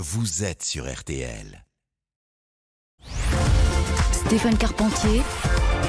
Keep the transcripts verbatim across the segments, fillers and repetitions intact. Vous êtes sur R T L. Stéphane Carpentier,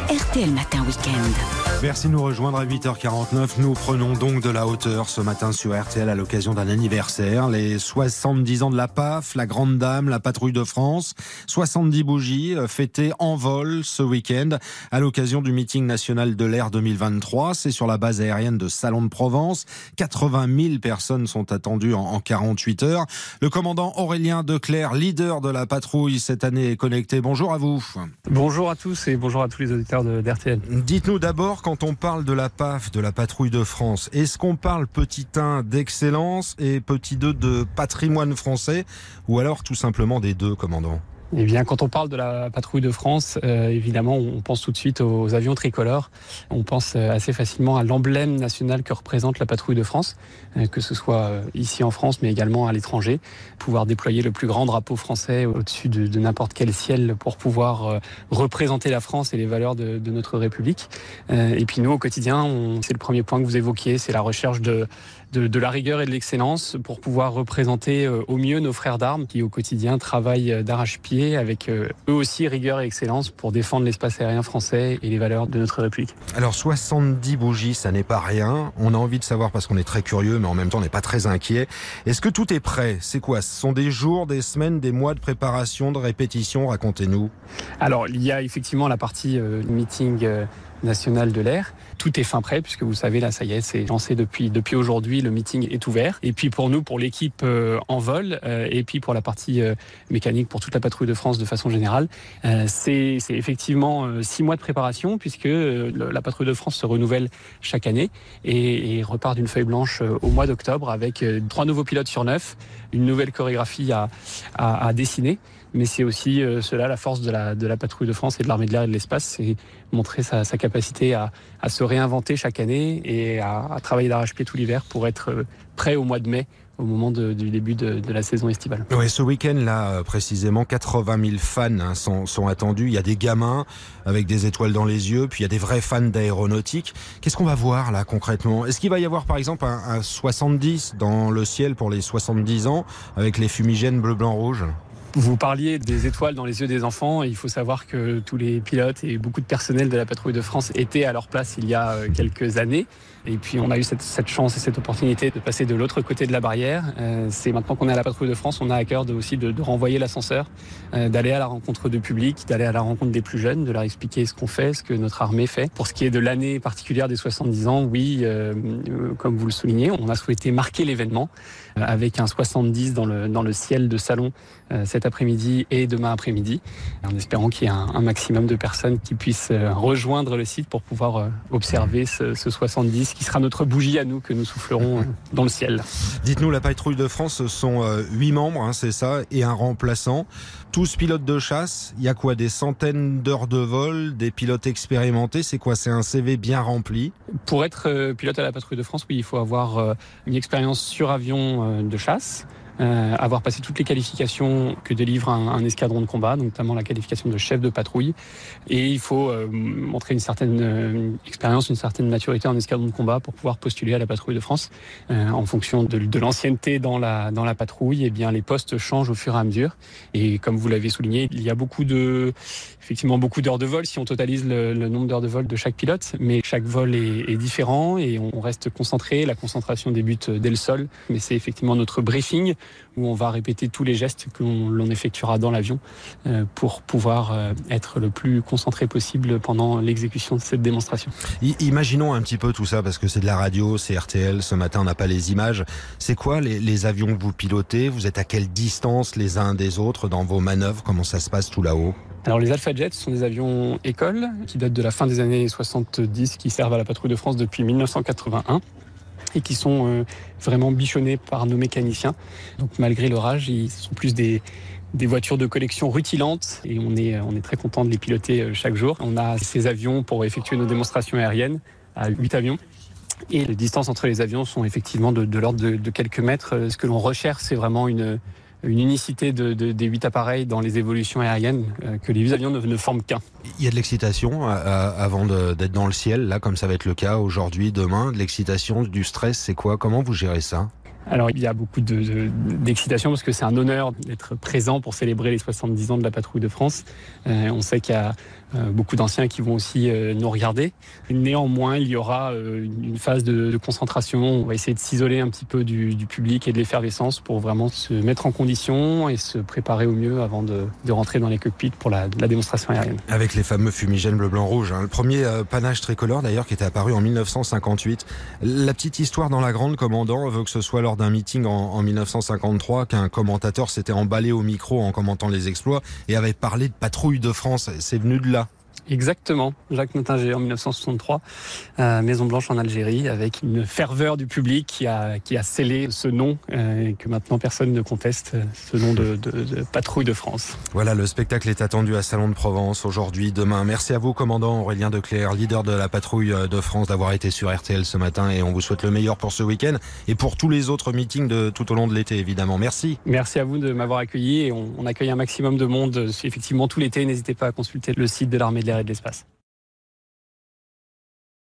R T L Matin Week-end. Merci de nous rejoindre à huit heures quarante-neuf. Nous prenons donc de la hauteur ce matin sur R T L à l'occasion d'un anniversaire. Les soixante-dix ans de la P A F, la Grande Dame, la Patrouille de France. soixante-dix bougies fêtées en vol ce week-end à l'occasion du Meeting National de l'Air deux mille vingt-trois. C'est sur la base aérienne de Salon-de-Provence. quatre-vingt mille personnes sont attendues en quarante-huit heures. Le commandant Aurélien Declerq, leader de la Patrouille cette année, est connecté. Bonjour à vous. Bonjour à tous et bonjour à tous les auditeurs d'R T L. Dites-nous d'abord, quand on parle de la P A F, de la Patrouille de France, est-ce qu'on parle petit un d'excellence et petit deux de patrimoine français, ou alors tout simplement des deux, commandant ? Eh bien, quand on parle de la Patrouille de France, euh, évidemment, on pense tout de suite aux avions tricolores. On pense assez facilement à l'emblème national que représente la Patrouille de France, euh, que ce soit ici en France, mais également à l'étranger. Pouvoir déployer le plus grand drapeau français au-dessus de, de n'importe quel ciel pour pouvoir euh, représenter la France et les valeurs de, de notre République. Euh, et puis nous, au quotidien, on, c'est le premier point que vous évoquiez, c'est la recherche de, de, de la rigueur et de l'excellence pour pouvoir représenter euh, au mieux nos frères d'armes qui, au quotidien, travaillent d'arrache-pied avec eux aussi rigueur et excellence pour défendre l'espace aérien français et les valeurs de notre République. Alors soixante-dix bougies, ça n'est pas rien. On a envie de savoir parce qu'on est très curieux, mais en même temps on n'est pas très inquiet. Est-ce que tout est prêt ? C'est quoi ? Ce sont des jours, des semaines, des mois de préparation, de répétition ? Racontez-nous. Alors il y a effectivement la partie euh, meeting euh, national de l'air. Tout est fin prêt puisque vous savez, là, ça y est, c'est lancé depuis, depuis aujourd'hui. Le meeting est ouvert. Et puis pour nous, pour l'équipe euh, en vol euh, et puis pour la partie euh, mécanique, pour toute la Patrouille de France de façon générale, euh, c'est, c'est effectivement euh, six mois de préparation puisque euh, la Patrouille de France se renouvelle chaque année et, et repart d'une feuille blanche euh, au mois d'octobre avec euh, trois nouveaux pilotes sur neuf, une nouvelle chorégraphie à, à, à dessiner. Mais c'est aussi euh, cela, la force de la, de la Patrouille de France et de l'armée de l'air et de l'espace, c'est montrer sa, sa capacité à, à se réinventer chaque année et à, à travailler d'arrache-pied tout l'hiver pour être prêt au mois de mai, au moment de, du début de, de la saison estivale. Oui, ce week-end là précisément, quatre-vingt mille fans hein, sont, sont attendus. Il y a des gamins avec des étoiles dans les yeux, puis il y a des vrais fans d'aéronautique. Qu'est-ce qu'on va voir là concrètement ? Est-ce qu'il va y avoir par exemple un, un soixante-dix dans le ciel pour les soixante-dix ans avec les fumigènes bleu, blanc, rouge ? Vous parliez des étoiles dans les yeux des enfants. Il faut savoir que tous les pilotes et beaucoup de personnel de la Patrouille de France étaient à leur place il y a quelques années. Et puis on a eu cette, cette chance et cette opportunité de passer de l'autre côté de la barrière. Euh, c'est maintenant qu'on est à la Patrouille de France, on a à cœur de, aussi de, de renvoyer l'ascenseur, euh, d'aller à la rencontre du public, d'aller à la rencontre des plus jeunes, de leur expliquer ce qu'on fait, ce que notre armée fait. Pour ce qui est de l'année particulière des soixante-dix ans, oui, euh, comme vous le soulignez, on a souhaité marquer l'événement euh, avec un soixante-dix dans le, dans le ciel de Salon euh, cet après-midi et demain après-midi, en espérant qu'il y ait un, un maximum de personnes qui puissent euh, rejoindre le site pour pouvoir euh, observer ce, ce soixante-dix qui sera notre bougie à nous que nous soufflerons dans le ciel. Dites-nous, la Patrouille de France, ce sont huit membres, hein, c'est ça, et un remplaçant. Tous pilotes de chasse, il y a quoi ? Des centaines d'heures de vol, des pilotes expérimentés, c'est quoi ? C'est un C V bien rempli ? Pour être euh, pilote à la Patrouille de France, oui, il faut avoir euh, une expérience sur avion euh, de chasse. Euh, avoir passé toutes les qualifications que délivre un, un escadron de combat, notamment la qualification de chef de patrouille. Et il faut euh, montrer une certaine euh, expérience, une certaine maturité en escadron de combat pour pouvoir postuler à la Patrouille de France. Euh, en fonction de, de l'ancienneté dans la, dans la patrouille, eh bien, les postes changent au fur et à mesure. Et comme vous l'avez souligné, il y a beaucoup de, effectivement beaucoup d'heures de vol si on totalise le, le nombre d'heures de vol de chaque pilote. Mais chaque vol est, est différent et on reste concentré. La concentration débute dès le sol. Mais c'est effectivement notre briefing où on va répéter tous les gestes que l'on effectuera dans l'avion pour pouvoir être le plus concentré possible pendant l'exécution de cette démonstration. Imaginons un petit peu tout ça, parce que c'est de la radio, c'est R T L, ce matin on n'a pas les images. C'est quoi les, les avions que vous pilotez ? Vous êtes à quelle distance les uns des autres dans vos manœuvres ? Comment ça se passe tout là-haut ? Alors les Alpha Jets sont des avions écoles qui datent de la fin des années soixante-dix, qui servent à la Patrouille de France depuis mille neuf cent quatre-vingt-un. Et qui sont euh, vraiment bichonnés par nos mécaniciens. Donc malgré l'orage, ils sont plus des, des voitures de collection rutilantes et on est, on est très content de les piloter euh, chaque jour. On a ces avions pour effectuer nos démonstrations aériennes à huit avions. Et les distances entre les avions sont effectivement de, de l'ordre de, de quelques mètres. Ce que l'on recherche, c'est vraiment une... une unicité de, de, des huit appareils dans les évolutions aériennes, euh, que les huit avions ne, ne forment qu'un. Il y a de l'excitation à, à, avant de, d'être dans le ciel, là, comme ça va être le cas aujourd'hui, demain. De l'excitation, du stress, c'est quoi ? Comment vous gérez ça ? Alors il y a beaucoup de, de, d'excitation parce que c'est un honneur d'être présent pour célébrer les soixante-dix ans de la Patrouille de France. Euh, on sait qu'il y a euh, beaucoup d'anciens qui vont aussi euh, nous regarder. Néanmoins, il y aura euh, une phase de, de concentration. On va essayer de s'isoler un petit peu du, du public et de l'effervescence pour vraiment se mettre en condition et se préparer au mieux avant de, de rentrer dans les cockpits pour la, la démonstration aérienne. Avec les fameux fumigènes bleu, blanc, rouge. Hein. Le premier euh, panache tricolore d'ailleurs qui était apparu en mille neuf cent cinquante-huit. La petite histoire dans la grande, commandant, veut que ce soit lors d'un meeting en, en mille neuf cent cinquante-trois qu'un commentateur s'était emballé au micro en commentant les exploits et avait parlé de Patrouille de France. C'est venu de là. Exactement. Jacques Nottinger en mille neuf cent soixante-trois, euh, Maison Blanche en Algérie, avec une ferveur du public qui a, qui a scellé ce nom euh, et que maintenant personne ne conteste, ce nom de, de, de Patrouille de France. Voilà, le spectacle est attendu à Salon-de-Provence aujourd'hui, demain. Merci à vous, commandant Aurélien Declerq, leader de la Patrouille de France, d'avoir été sur R T L ce matin, et on vous souhaite le meilleur pour ce week-end et pour tous les autres meetings de, tout au long de l'été, évidemment. Merci. Merci à vous de m'avoir accueilli, et on, on accueille un maximum de monde effectivement tout l'été. N'hésitez pas à consulter le site de l'armée de l'air et de l'espace.